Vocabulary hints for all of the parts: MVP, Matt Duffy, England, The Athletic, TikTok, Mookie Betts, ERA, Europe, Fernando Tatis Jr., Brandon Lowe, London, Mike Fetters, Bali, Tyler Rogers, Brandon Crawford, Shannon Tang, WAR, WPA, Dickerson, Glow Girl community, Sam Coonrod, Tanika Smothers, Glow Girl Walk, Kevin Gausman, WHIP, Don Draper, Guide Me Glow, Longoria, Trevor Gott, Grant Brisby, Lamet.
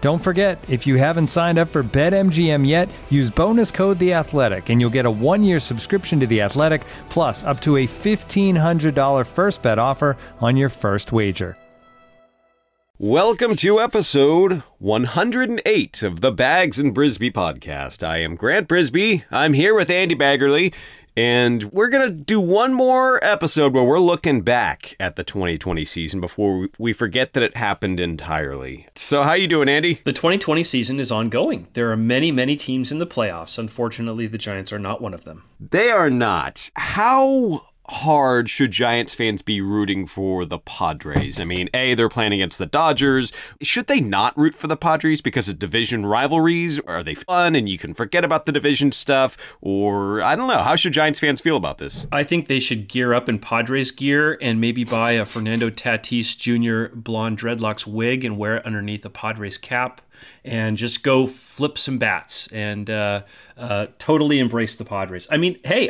Don't forget, if you haven't signed up for BetMGM yet, use bonus code The Athletic, and you'll get a one-year subscription to The Athletic, plus up to a $1,500 first bet offer on your first wager. Welcome to episode 108 of the Bags and Brisby podcast. I am Grant Brisby. I'm here with Andy Baggerly, and we're going to do one more episode where we're looking back at the 2020 season before we forget that it happened entirely. So how you doing, Andy? The 2020 season is ongoing. There are many, many teams in the playoffs. Unfortunately, the Giants are not one of them. They are not. How hard should Giants fans be rooting for the Padres? I mean, A, they're playing against the Dodgers. Should they not root for the Padres because of division rivalries? Are they fun and you can forget about the division stuff? Or, I don't know, how should Giants fans feel about this? I think they should gear up in Padres gear and maybe buy a Fernando Tatis Jr. blonde dreadlocks wig and wear it underneath a Padres cap and just go flip some bats and totally embrace the Padres. I mean, hey,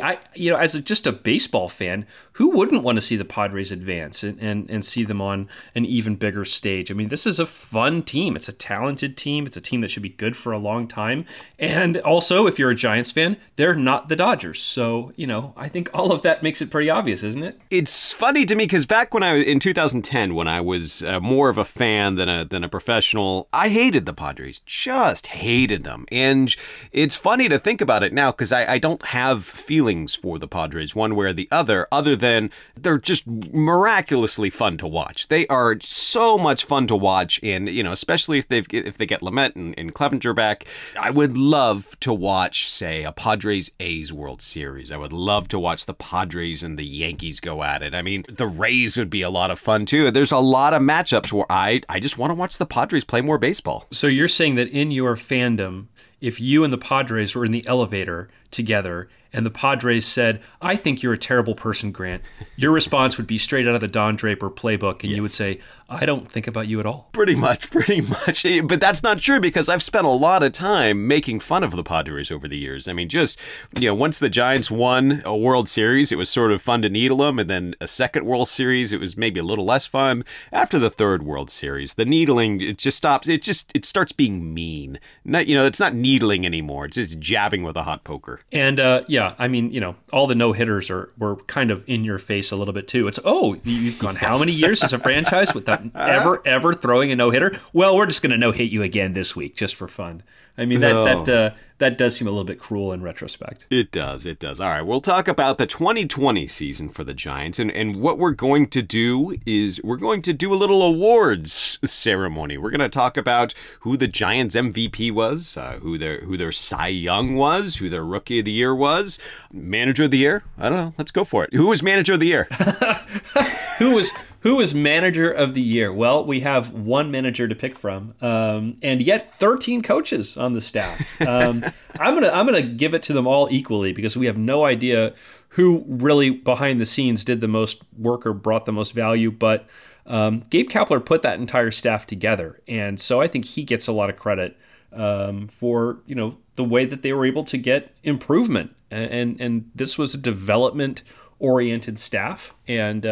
as just a baseball fan, who wouldn't want to see the Padres advance and see them on an even bigger stage? I mean, this is a fun team. It's a talented team. It's a team that should be good for a long time. And also, if you're a Giants fan, they're not the Dodgers. So, you know, I think all of that makes it pretty obvious, isn't it? It's funny to me because back when in 2010, when I was more of a fan than a professional, I hated the Padres, just hated them. And it's funny to think about it now because I don't have feelings for the Padres one way or the other than they're just miraculously fun to watch. They are so much fun to watch, and you know, especially if they get Lamet and Clevenger back, I would love to watch, say, a Padres A's World Series. I would love to watch the Padres and the Yankees go at it. I mean, the Rays would be a lot of fun too. There's a lot of matchups where I just want to watch the Padres play more baseball. So you're saying that in your fandom, if you and the Padres were in the elevator together and the Padres said, "I think you're a terrible person, Grant," your response would be straight out of the Don Draper playbook, and yes, you would say, "I don't think about you at all." Pretty much. But that's not true because I've spent a lot of time making fun of the Padres over the years. I mean, just, you know, once the Giants won a World Series, it was sort of fun to needle them. And then a second World Series, it was maybe a little less fun. After the third World Series, the needling, it just stops. It starts being mean. Not, you know, it's not needling anymore. It's just jabbing with a hot poker. And yeah, I mean, you know, all the no-hitters were kind of in your face a little bit too. It's, oh, you've gone how many years as a franchise without ever throwing a no-hitter? Well, we're just going to no-hit you again this week just for fun. I mean, that does seem a little bit cruel in retrospect. It does. All right, we'll talk about the 2020 season for the Giants. And what we're going to do is we're going to do a little awards ceremony. We're going to talk about who the Giants MVP was, who their Cy Young was, who their Rookie of the Year was, Manager of the Year. I don't know. Let's go for it. Who was Manager of the Year? Who is manager of the year? Well, we have one manager to pick from, and yet 13 coaches on the staff. I'm gonna give it to them all equally because we have no idea who really behind the scenes did the most work or brought the most value. But Gabe Kapler put that entire staff together, and so I think he gets a lot of credit for, you know, the way that they were able to get improvement, and this was a development-oriented staff, and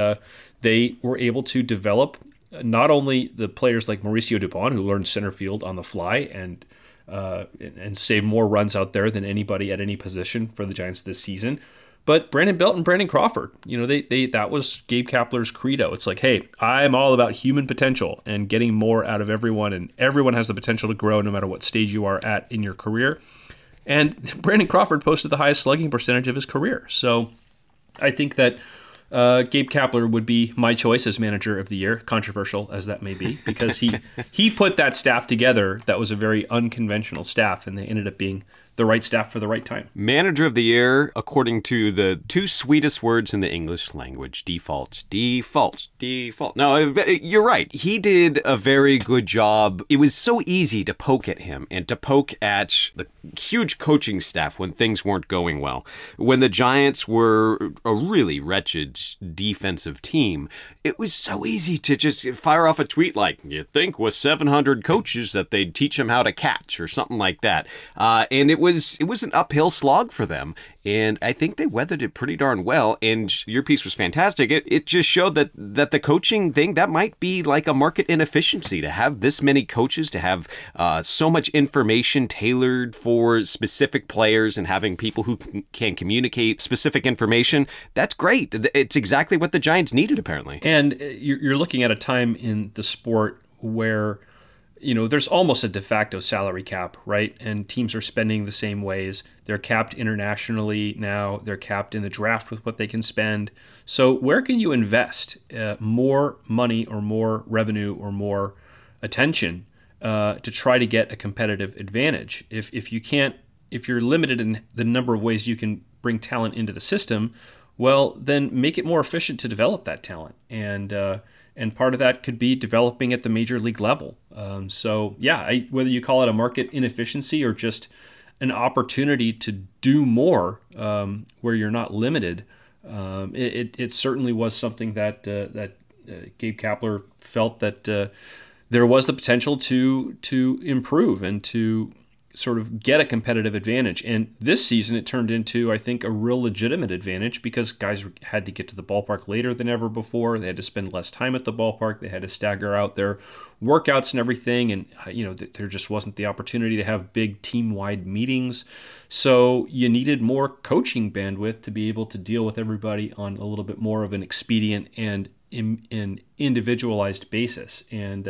they were able to develop not only the players like Mauricio Dubon, who learned center field on the fly and saved more runs out there than anybody at any position for the Giants this season, But Brandon Belt and Brandon Crawford, you know, they that was Gabe Kapler's credo. It's like, hey, I'm all about human potential and getting more out of everyone, and everyone has the potential to grow no matter what stage you are at in your career. And Brandon Crawford posted the highest slugging percentage of his career. So I think that Gabe Kapler would be my choice as manager of the year, controversial as that may be, because he put that staff together. That was a very unconventional staff, and they ended up being the right staff for the right time. Manager of the year, according to the two sweetest words in the English language, default. No, you're right. He did a very good job. It was so easy to poke at him and to poke at the huge coaching staff when things weren't going well. When the Giants were a really wretched defensive team, it was so easy to just fire off a tweet like, you'd think with 700 coaches that they'd teach them how to catch or something like that. And it was an uphill slog for them, and I think they weathered it pretty darn well. And your piece was fantastic. It just showed that the coaching thing, that might be like a market inefficiency, to have this many coaches, to have so much information tailored for specific players, and having people who can communicate specific information. That's great. It's exactly what the Giants needed, apparently. And you're looking at a time in the sport where, you know, there's almost a de facto salary cap, right? And teams are spending the same ways. They're capped internationally now. They're capped in the draft with what they can spend. So where can you invest more money or more revenue or more attention to try to get a competitive advantage? If you're limited in the number of ways you can bring talent into the system, well, then make it more efficient to develop that talent. And part of that could be developing at the major league level. Whether you call it a market inefficiency or just an opportunity to do more where you're not limited, it certainly was something that Gabe Kapler felt that there was the potential to improve and to sort of get a competitive advantage. And this season it turned into, I think, a real legitimate advantage, because guys had to get to the ballpark later than ever before. They had to spend less time at the ballpark. They had to stagger out their workouts and everything. And, you know, there just wasn't the opportunity to have big team-wide meetings. So you needed more coaching bandwidth to be able to deal with everybody on a little bit more of an expedient and an individualized basis. And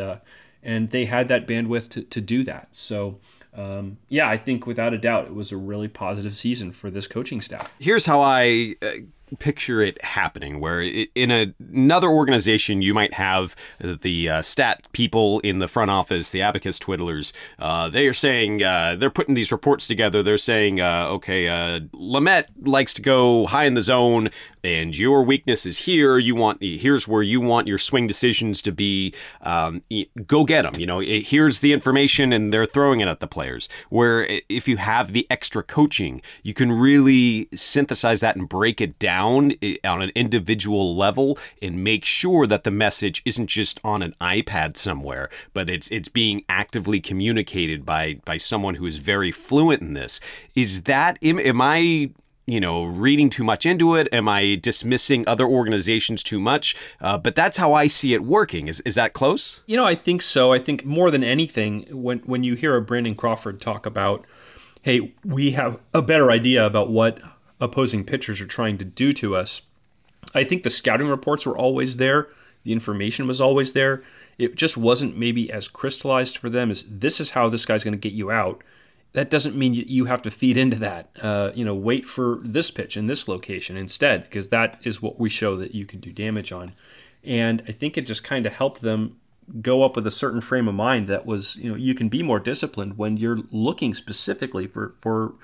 they had that bandwidth to do that. So I think without a doubt, it was a really positive season for this coaching staff. Here's how I picture it happening, where in another organization, you might have the stat people in the front office, the abacus twiddlers. They are saying, they're putting these reports together. They're saying, Lamet likes to go high in the zone, and your weakness is here. Here's where you want your swing decisions to be. Go get them. You know, here's the information, and they're throwing it at the players. Where if you have the extra coaching, you can really synthesize that and break it down on an individual level, and make sure that the message isn't just on an iPad somewhere, but it's being actively communicated by someone who is very fluent in this. Is that, am I, you know, reading too much into it? Am I dismissing other organizations too much? But that's how I see it working. Is that close? You know, I think so. I think more than anything, when you hear a Brandon Crawford talk about, hey, we have a better idea about what opposing pitchers are trying to do to us, I think the scouting reports were always there. The information was always there. It just wasn't maybe as crystallized for them as, this is how this guy's going to get you out. That doesn't mean you have to feed into that. Wait for this pitch in this location instead, because that is what we show that you can do damage on. And I think it just kind of helped them go up with a certain frame of mind that was, you know, you can be more disciplined when you're looking specifically for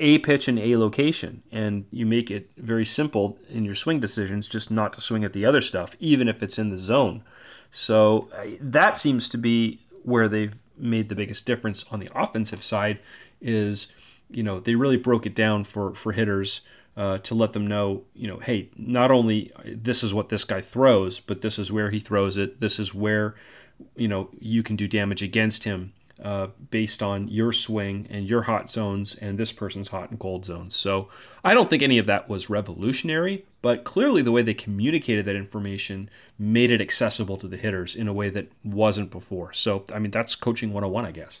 a pitch in a location, and you make it very simple in your swing decisions, just not to swing at the other stuff, even if it's in the zone. So that seems to be where they've made the biggest difference on the offensive side is, you know, they really broke it down for hitters to let them know, you know, hey, not only this is what this guy throws, but this is where he throws it. This is where, you know, you can do damage against him. Based on your swing and your hot zones and this person's hot and cold zones. So I don't think any of that was revolutionary, but clearly the way they communicated that information made it accessible to the hitters in a way that wasn't before. So, I mean, that's coaching 101, I guess.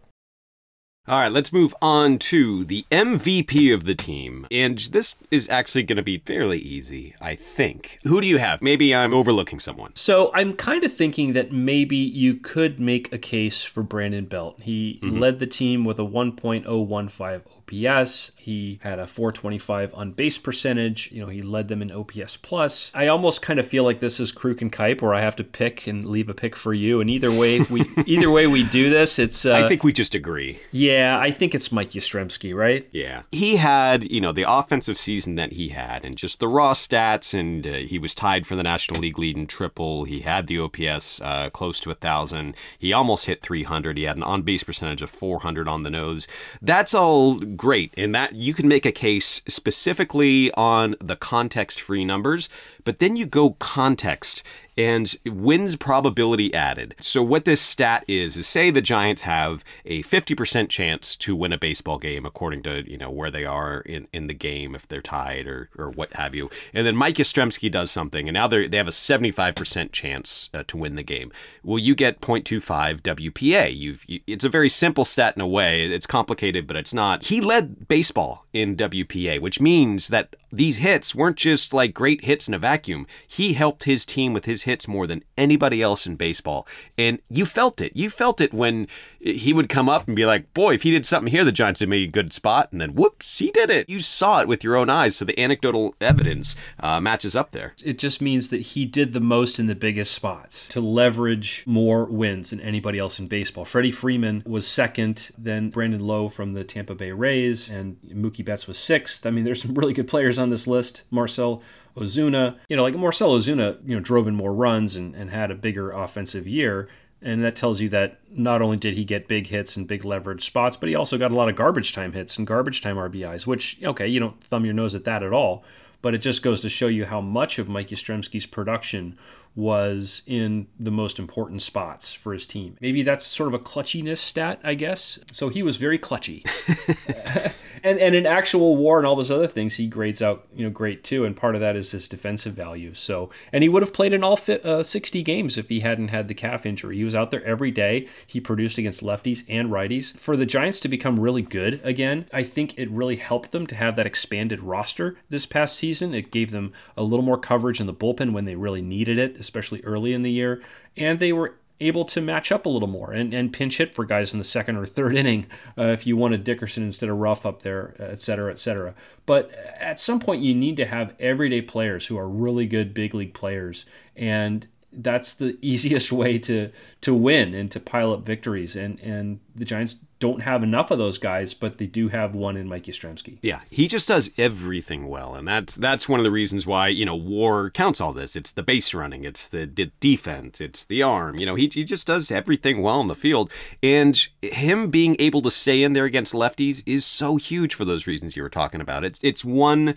All right, let's move on to the MVP of the team. And this is actually going to be fairly easy, I think. Who do you have? Maybe I'm overlooking someone. So I'm kind of thinking that maybe you could make a case for Brandon Belt. He led the team with a 1.015 OPS. He had a 425 on base percentage. You know, he led them in OPS plus. I almost kind of feel like this is Kruk and Kipe, where I have to pick and leave a pick for you. And either way we do this, it's. I think we just agree. Yeah, I think it's Mike Yastrzemski, right? Yeah, he had the offensive season that he had, and just the raw stats, and he was tied for the National League lead in triple. He had the OPS close to 1,000. He almost hit 300. He had an on base percentage of 400 on the nose. That's all great, and that. You can make a case specifically on the context-free numbers, but then you go context and wins probability added. So what this stat is say the Giants have a 50% chance to win a baseball game according to, where they are in the game, if they're tied or what have you. And then Mike Yastrzemski does something, and now they have a 75% chance to win the game. Well, you get 0.25 WPA. It's a very simple stat in a way. It's complicated, but it's not. He led baseball in WPA, which means that these hits weren't just like great hits in a vacuum. He helped his team with his hits more than anybody else in baseball. And you felt it. You felt it when he would come up and be like, boy, if he did something here, the Giants would make a good spot. And then, whoops, he did it. You saw it with your own eyes. So the anecdotal evidence matches up there. It just means that he did the most in the biggest spots to leverage more wins than anybody else in baseball. Freddie Freeman was second, then Brandon Lowe from the Tampa Bay Rays, and Mookie Betts was sixth. I mean, there's some really good players on this list. Marcel Ozuna, drove in more runs and had a bigger offensive year. And that tells you that not only did he get big hits and big leverage spots, but he also got a lot of garbage time hits and garbage time RBIs, which, okay, you don't thumb your nose at that at all. But it just goes to show you how much of Mike Yastrzemski's production was in the most important spots for his team. Maybe that's sort of a clutchiness stat, I guess. So he was very clutchy. and in actual WAR and all those other things, he grades out great too, and part of that is his defensive value. So, and he would have played in all 60 games if he hadn't had the calf injury. He was out there every day. He produced against lefties and righties. For the Giants to become really good again, I think it really helped them to have that expanded roster this past season. It gave them a little more coverage in the bullpen when they really needed it, especially early in the year, and they were able to match up a little more and pinch hit for guys in the second or third inning if you wanted Dickerson instead of Ruff up there, et cetera, et cetera. But at some point, you need to have everyday players who are really good big league players, and that's the easiest way to win and to pile up victories. And the Giants don't have enough of those guys, but they do have one in Mike Yastrzemski. Yeah, he just does everything well, and that's one of the reasons why WAR counts all this. It's the base running, it's the defense, it's the arm. He just does everything well in the field, and him being able to stay in there against lefties is so huge for those reasons you were talking about. It's one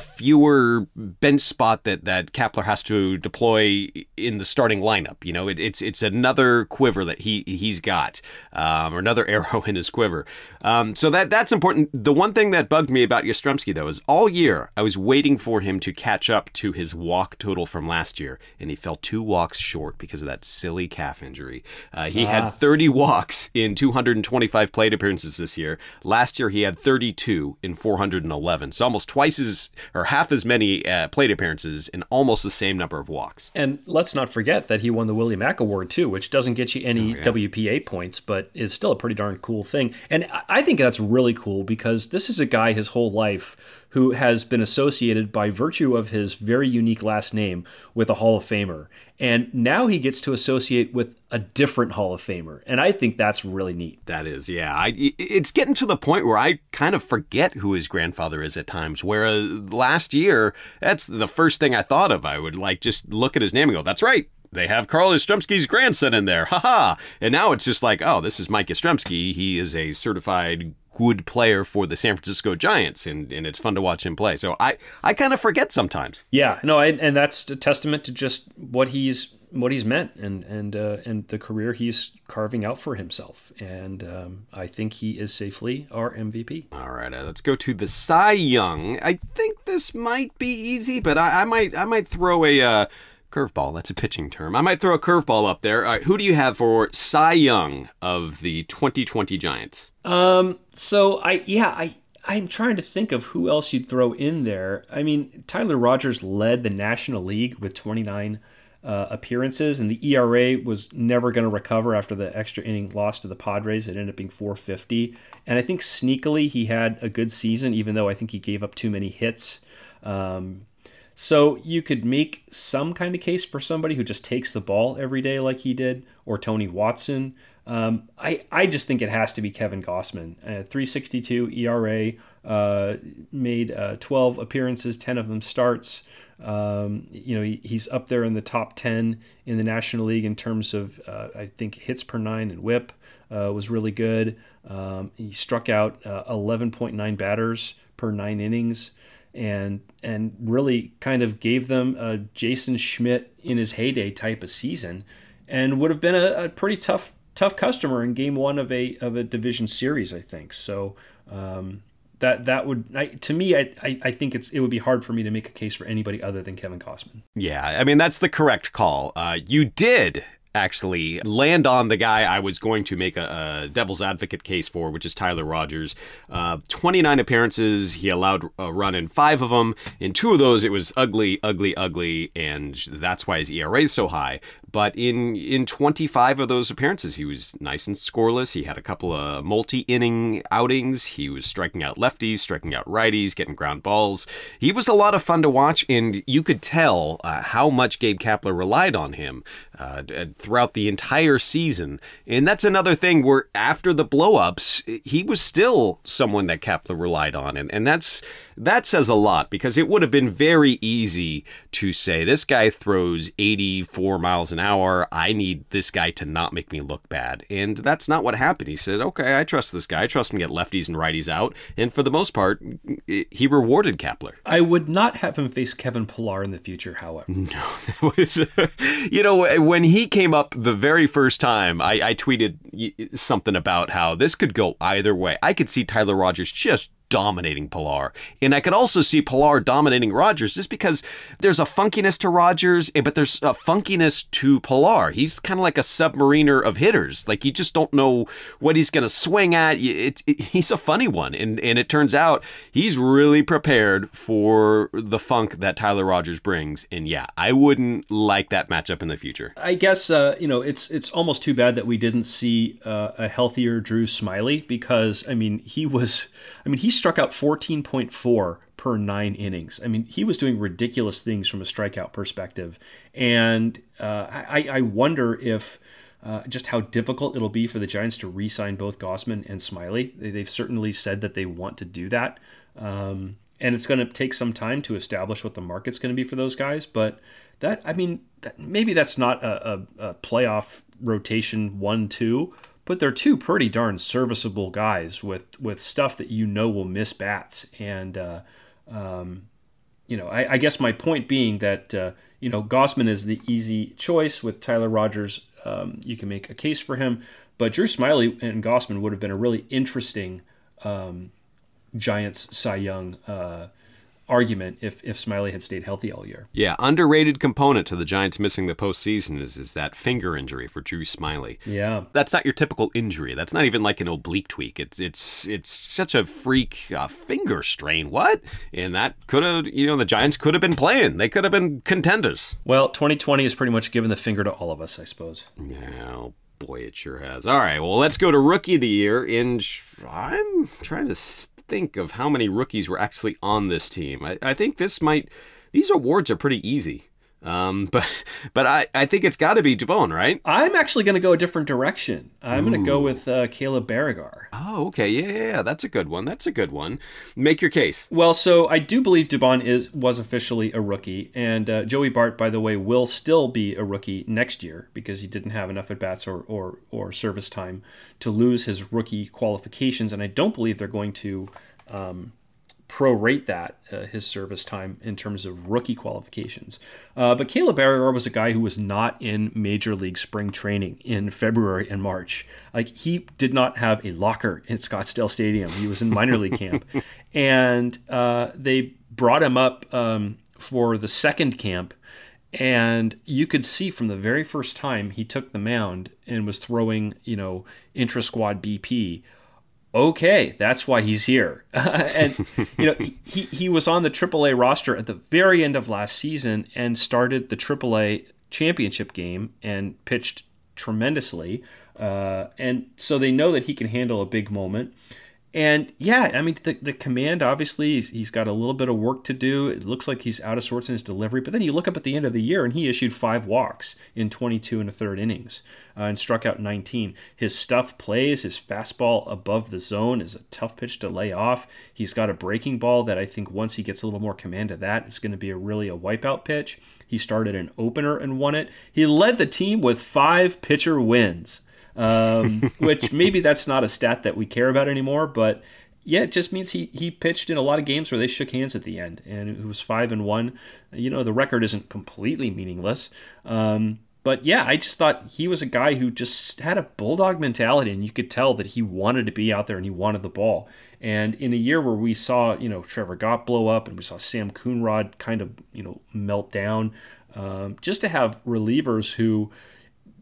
fewer bench spot that Kapler has to deploy in the starting lineup. It's another quiver that he's got, or another arrow in his quiver. So that's important. The one thing that bugged me about Yastrzemski, though, is all year I was waiting for him to catch up to his walk total from last year, and he fell 2 walks short because of that silly calf injury. He had 30 walks in 225 plate appearances this year. Last year, he had 32 in 411. So almost half as many plate appearances and almost the same number of walks. And let's not forget that he won the Willie Mack Award, too, which doesn't get you any WPA points, but is still a pretty darn cool thing. And I think that's really cool because this is a guy his whole life who has been associated by virtue of his very unique last name with a Hall of Famer. And now he gets to associate with a different Hall of Famer. And I think that's really neat. That is, yeah. It's getting to the point where I kind of forget who his grandfather is at times, whereas last year, that's the first thing I thought of. I would like just look at his name and go, that's right. They have Carl Yastrzemski's grandson in there. Ha ha. And now it's just like, oh, this is Mike Yastrzemski. He is a certified good player for the San Francisco Giants, and it's fun to watch him play. So I kind of forget sometimes. Yeah, no, and that's a testament to just what he's meant and the career he's carving out for himself. And I think he is safely our MVP. All right, let's go to the Cy Young. I think this might be easy, but I might throw a curveball. That's a pitching term. I might throw a curveball up there. All right, who do you have for Cy Young of the 2020 Giants? So I'm trying to think of who else you'd throw in there. I mean, Tyler Rogers led the National League with 29 appearances, and the ERA was never going to recover after the extra inning loss to the Padres. It ended up being 4.50, and I think sneakily he had a good season, even though I think he gave up too many hits. So you could make some kind of case for somebody who just takes the ball every day like he did, or Tony Watson. I just think it has to be Kevin Gausman. 3.62 ERA, made 12 appearances, 10 of them starts. He's up there in the top 10 in the National League in terms of, I think, hits per nine, and whip was really good. He struck out 11.9 batters per nine innings. And really kind of gave them a Jason Schmidt in his heyday type of season, and would have been a pretty tough customer in Game 1 of a division series, I think. So I think it would be hard for me to make a case for anybody other than Kevin Gausman. Yeah, I mean, that's the correct call. You did actually land on the guy I was going to make a devil's advocate case for, which is Tyler Rogers. 29 appearances. He allowed a run in 5 of them. In 2 of those, it was ugly, and that's why his ERA is so high. But in 25 of those appearances, he was nice and scoreless. He had a couple of multi-inning outings. He was striking out lefties, striking out righties, getting ground balls. He was a lot of fun to watch, and you could tell how much Gabe Kapler relied on him throughout the entire season. And that's another thing where after the blow-ups, he was still someone that Kapler relied on. And that says a lot, because it would have been very easy to say, this guy throws 84 miles an hour. I need this guy to not make me look bad. And that's not what happened. He said, okay, I trust this guy. I trust him to get lefties and righties out. And for the most part, he rewarded Kapler. I would not have him face Kevin Pillar in the future, however. No, that was, when he came up the very first time, I tweeted something about how this could go either way. I could see Tyler Rogers just dominating Pillar, and I could also see Pillar dominating Rogers, just because there's a funkiness to Rogers, but there's a funkiness to Pillar. He's kind of like a submariner of hitters. Like, you just don't know what he's going to swing at. He's a funny one, and it turns out he's really prepared for the funk that Tyler Rogers brings. And yeah, I wouldn't like that matchup in the future. I guess it's almost too bad that we didn't see a healthier Drew Smyly, because he struck out 14.4 per 9 innings. I mean, he was doing ridiculous things from a strikeout perspective. And I wonder if just how difficult it'll be for the Giants to re-sign both Gausman and Smyly. They've certainly said that they want to do that. And it's going to take some time to establish what the market's going to be for those guys. But maybe that's not a playoff rotation 1-2. But they're two pretty darn serviceable guys with stuff that will miss bats. And, I guess my point being that, Gausman is the easy choice. With Tyler Rogers, you can make a case for him. But Drew Smyly and Gausman would have been a really interesting Giants Cy Young argument if Smyly had stayed healthy all year. Yeah, underrated component to the Giants missing the postseason is that finger injury for Drew Smyly. Yeah. That's not your typical injury. That's not even like an oblique tweak. It's such a freak finger strain. What? And that could have, the Giants could have been playing. They could have been contenders. Well, 2020 has pretty much given the finger to all of us, I suppose. Yeah. boy, it sure has. All right, well, let's go to Rookie of the Year. I'm trying to think of how many rookies were actually on this team. I think these awards are pretty easy. But I think it's got to be Dubon, right? I'm actually going to go a different direction. I'm going to go with Caleb Baragar. Oh, okay. Yeah, that's a good one. Make your case. Well, so I do believe Dubon was officially a rookie. And Joey Bart, by the way, will still be a rookie next year because he didn't have enough at-bats or service time to lose his rookie qualifications. And I don't believe they're going to... prorate that, his service time in terms of rookie qualifications. But Caleb Baragar was a guy who was not in Major League Spring Training in February and March. Like, he did not have a locker in Scottsdale Stadium. He was in minor league camp. And they brought him up for the second camp. And you could see from the very first time he took the mound and was throwing, intra-squad BP, okay, that's why he's here. And, he was on the AAA roster at the very end of last season and started the AAA championship game and pitched tremendously. And so they know that he can handle a big moment. And, the command, obviously, he's got a little bit of work to do. It looks like he's out of sorts in his delivery. But then you look up at the end of the year, and he issued 5 walks in 22 and a third innings and struck out 19. His stuff plays. His fastball above the zone is a tough pitch to lay off. He's got a breaking ball that I think once he gets a little more command of that, it's going to be a wipeout pitch. He started an opener and won it. He led the team with 5 pitcher wins. Which maybe that's not a stat that we care about anymore, but it just means he pitched in a lot of games where they shook hands at the end, and it was 5-1. The record isn't completely meaningless. I just thought he was a guy who just had a bulldog mentality, and you could tell that he wanted to be out there and he wanted the ball. And in a year where we saw, Trevor Gott blow up and we saw Sam Coonrod kind of, melt down, just to have relievers who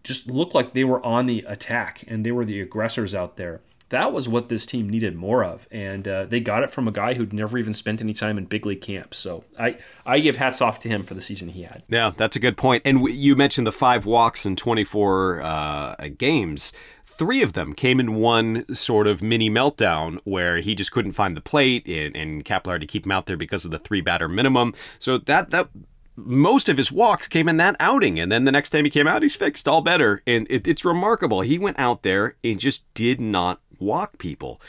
just looked like they were on the attack and they were the aggressors out there. That was what this team needed more of. And they got it from a guy who'd never even spent any time in big league camp. So I give hats off to him for the season he had. Yeah, that's a good point. And you mentioned the 5 walks in 24 games. 3 of them came in one sort of mini meltdown where he just couldn't find the plate and Kapler had to keep him out there because of the 3 batter minimum. So that most of his walks came in that outing, and then the next time he came out, he's fixed, all better. And it's remarkable. He went out there and just did not walk people.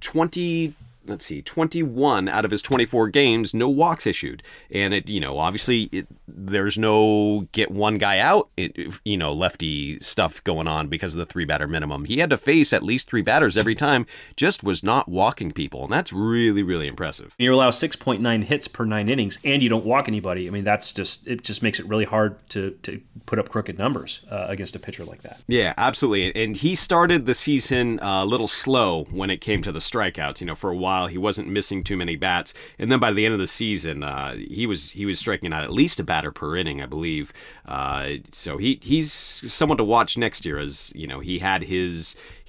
21 out of his 24 games, no walks issued. And there's no get one guy out, lefty stuff going on because of the 3 batter minimum. He had to face at least 3 batters every time, just was not walking people. And that's really, really impressive. You allow 6.9 hits per 9 innings and you don't walk anybody. I mean, it just makes it really hard to put up crooked numbers against a pitcher like that. Yeah, absolutely. And he started the season a little slow when it came to the strikeouts. For a while, he wasn't missing too many bats. And then by the end of the season, he was striking out at least a batter per inning, I believe. So he's someone to watch next year, as he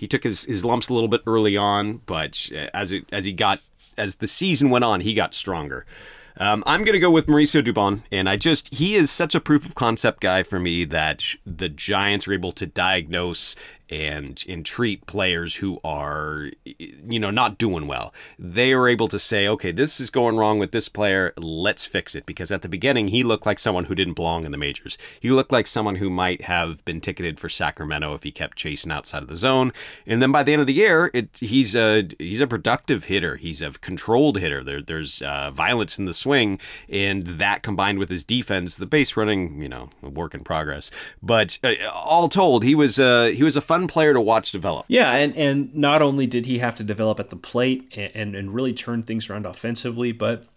took his lumps a little bit early on, but as the season went on, he got stronger. I'm going to go with Mauricio Dubon, and he is such a proof of concept guy for me that the Giants are able to diagnose and treat players who are, not doing well. They are able to say, okay, this is going wrong with this player. Let's fix it. Because at the beginning, he looked like someone who didn't belong in the majors. He looked like someone who might have been ticketed for Sacramento if he kept chasing outside of the zone. And then by the end of the year, he's a productive hitter. He's a controlled hitter. There's violence in the swing, and that combined with his defense, the base running, a work in progress. But all told, he was a fun player to watch develop. Yeah, and not only did he have to develop at the plate and really turn things around offensively, but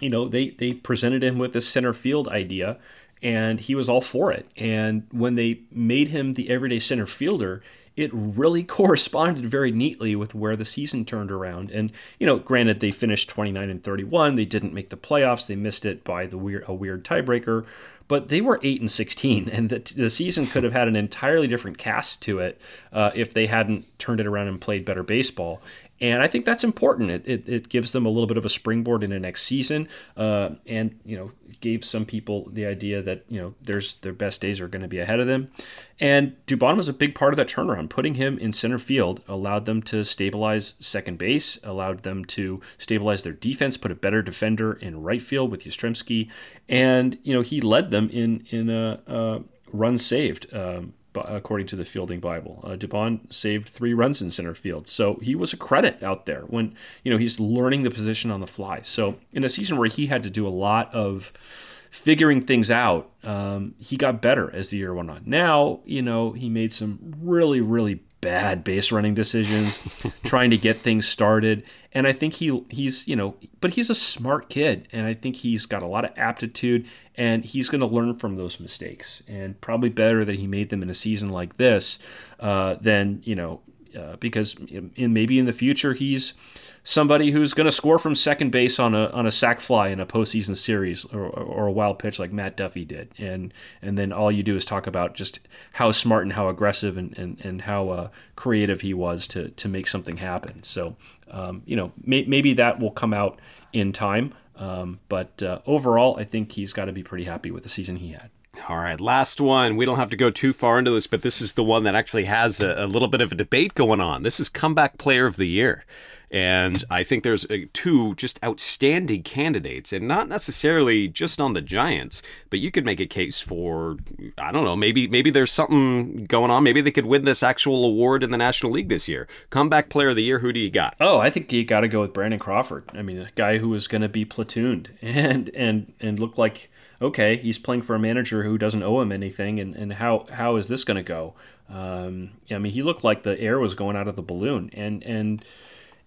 they presented him with this center field idea, and he was all for it. And when they made him the everyday center fielder, it really corresponded very neatly with where the season turned around. And granted, they finished 29-31. They didn't make the playoffs. They missed it by a weird tiebreaker. But they were 8-16, and the season could have had an entirely different cast to it if they hadn't turned it around and played better baseball. And I think that's important. It gives them a little bit of a springboard into next season, and gave some people the idea that their best days are going to be ahead of them. And Dubon was a big part of that turnaround. Putting him in center field allowed them to stabilize second base, allowed them to stabilize their defense, put a better defender in right field with Yastrzemski, and he led them in runs saved. According to the Fielding Bible, Dubon saved 3 runs in center field. So he was a credit out there when, he's learning the position on the fly. So in a season where he had to do a lot of figuring things out, he got better as the year went on. Now, he made some really, really bad base running decisions, trying to get things started. And I think he's a smart kid. And I think he's got a lot of aptitude, and he's going to learn from those mistakes, and probably better that he made them in a season like this than because maybe in the future he's somebody who's going to score from second base on a sac fly in a postseason series or a wild pitch like Matt Duffy did, and then all you do is talk about just how smart and how aggressive and how creative he was to make something happen. So maybe that will come out in time. But overall, I think he's got to be pretty happy with the season he had. All right, last one. We don't have to go too far into this, but this is the one that actually has a little bit of a debate going on. This is Comeback Player of the Year. And I think there's 2 just outstanding candidates, and not necessarily just on the Giants, but you could make a case for, I don't know, maybe there's something going on. Maybe they could win this actual award in the National League this year. Comeback Player of the Year, who do you got? Oh, I think you got to go with Brandon Crawford. I mean, a guy who was going to be platooned and looked like, okay, he's playing for a manager who doesn't owe him anything, and how is this going to go? He looked like the air was going out of the balloon, and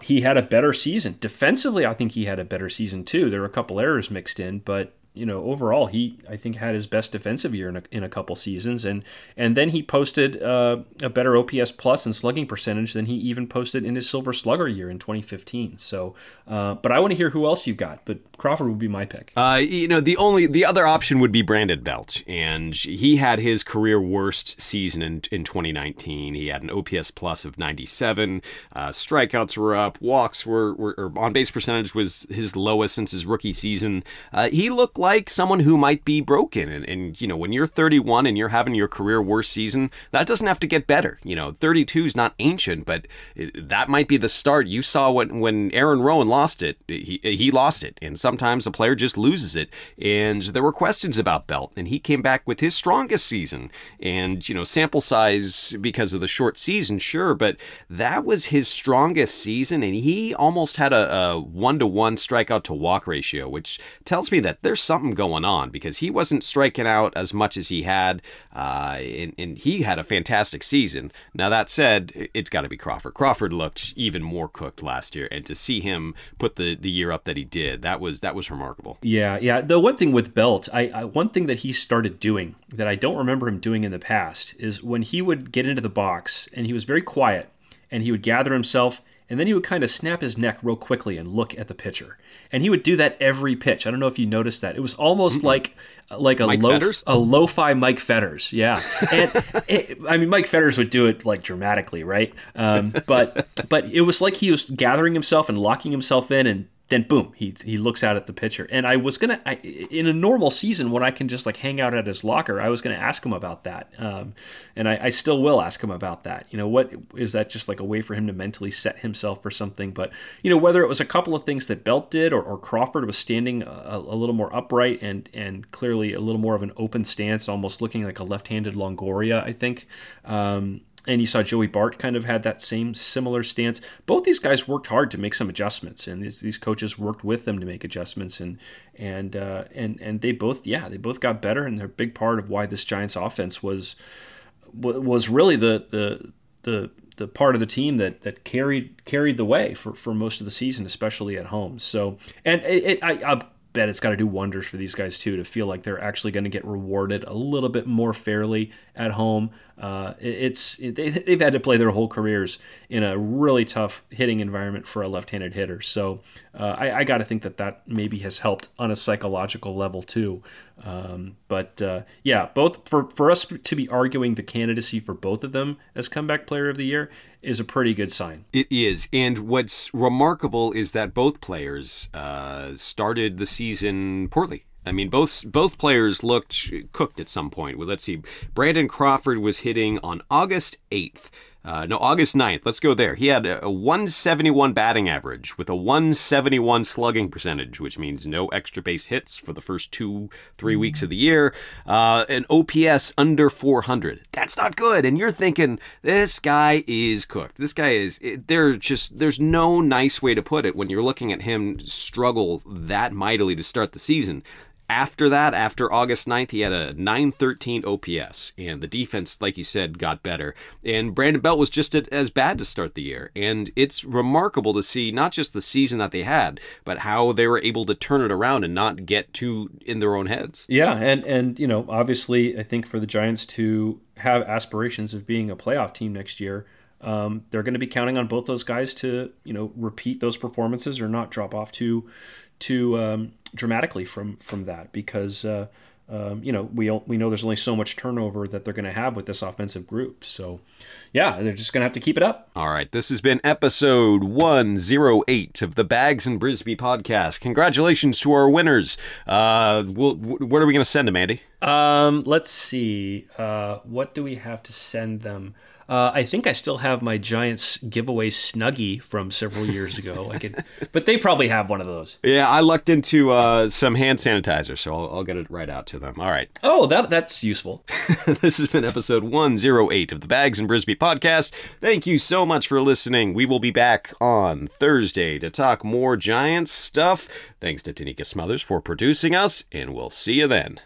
he had a better season. Defensively, I think he had a better season too. There were a couple errors mixed in, but overall, he, I think, had his best defensive year in a couple seasons, and then he posted a better OPS plus and slugging percentage than he even posted in his Silver Slugger year in 2015. So, but I want to hear who else you've got. But Crawford would be my pick. The other option would be Brandon Belt, and he had his career worst season in 2019. He had an OPS plus of 97. Strikeouts were up. Walks were on base percentage was his lowest since his rookie season. He looked like someone who might be broken, and when you're 31 and you're having your career worst season, that doesn't have to get better. 32 is not ancient, but that might be the start. You saw when Aaron Rowan lost it, he lost it, and sometimes a player just loses it. And there were questions about Belt, and he came back with his strongest season. And sample size because of the short season, sure, but that was his strongest season, and he almost had a 1-to-1 strikeout to walk ratio, which tells me that there's something going on, because he wasn't striking out as much as he had, and he had a fantastic season. Now, that said, it's got to be Crawford. Crawford looked even more cooked last year, and to see him put the year up that he did, that was remarkable. Yeah. The one thing with Belt, one thing that he started doing that I don't remember him doing in the past is when he would get into the box, and he was very quiet, and he would gather himself, and then he would kind of snap his neck real quickly and look at the pitcher. And he would do that every pitch. I don't know if you noticed that. It was almost like a lo-fi Mike Fetters. Yeah. And Mike Fetters would do it dramatically, right? But it was like he was gathering himself and locking himself in, and then boom, he looks out at the pitcher. And I was going to, in a normal season when I can just hang out at his locker, I was going to ask him about that. And I still will ask him about that. What is that, just a way for him to mentally set himself for something? But, whether it was a couple of things that Belt did or Crawford was standing a little more upright and clearly a little more of an open stance, almost looking like a left-handed Longoria, I think. And you saw Joey Bart kind of had that same similar stance. Both these guys worked hard to make some adjustments, and these coaches worked with them to make adjustments, and they both got better, and they're a big part of why this Giants offense was really the part of the team that carried the way for most of the season, especially at home. So, and I bet it's got to do wonders for these guys too, to feel like they're actually going to get rewarded a little bit more fairly at home. They've had to play their whole careers in a really tough hitting environment for a left-handed hitter. So I got to think that maybe has helped on a psychological level too. But both for us to be arguing the candidacy for both of them as comeback player of the year is a pretty good sign. It is. And what's remarkable is that both players started the season poorly. I mean, both players looked cooked at some point. Well, let's see. Brandon Crawford was hitting on August 8th. August 9th. Let's go there. He had a 171 batting average with a 171 slugging percentage, which means no extra base hits for the first 2-3 weeks of the year. An OPS under 400. That's not good. And you're thinking, this guy is cooked. There's no nice way to put it when you're looking at him struggle that mightily to start the season. After that, after August 9th, he had a 913 OPS, and the defense, like you said, got better. And Brandon Belt was just as bad to start the year. And it's remarkable to see not just the season that they had, but how they were able to turn it around and not get too in their own heads. Yeah, and you know, obviously, I think for the Giants to have aspirations of being a playoff team next year, they're going to be counting on both those guys to, you know, repeat those performances or not drop off too dramatically from that, because we know there's only so much turnover that they're going to have with this offensive group. So yeah, they're just going to have to keep it up. All right, this has been episode 108 of the Bags and Brisby podcast. Congratulations to our winners. What are we going to send them, Andy? Let's see. What do we have to send them? I think I still have my Giants giveaway Snuggie from several years ago. But they probably have one of those. Yeah, I lucked into some hand sanitizer, so I'll get it right out to them. All right. Oh, that's useful. This has been episode 108 of the Bags and Brisby podcast. Thank you so much for listening. We will be back on Thursday to talk more Giants stuff. Thanks to Tanika Smothers for producing us, and we'll see you then.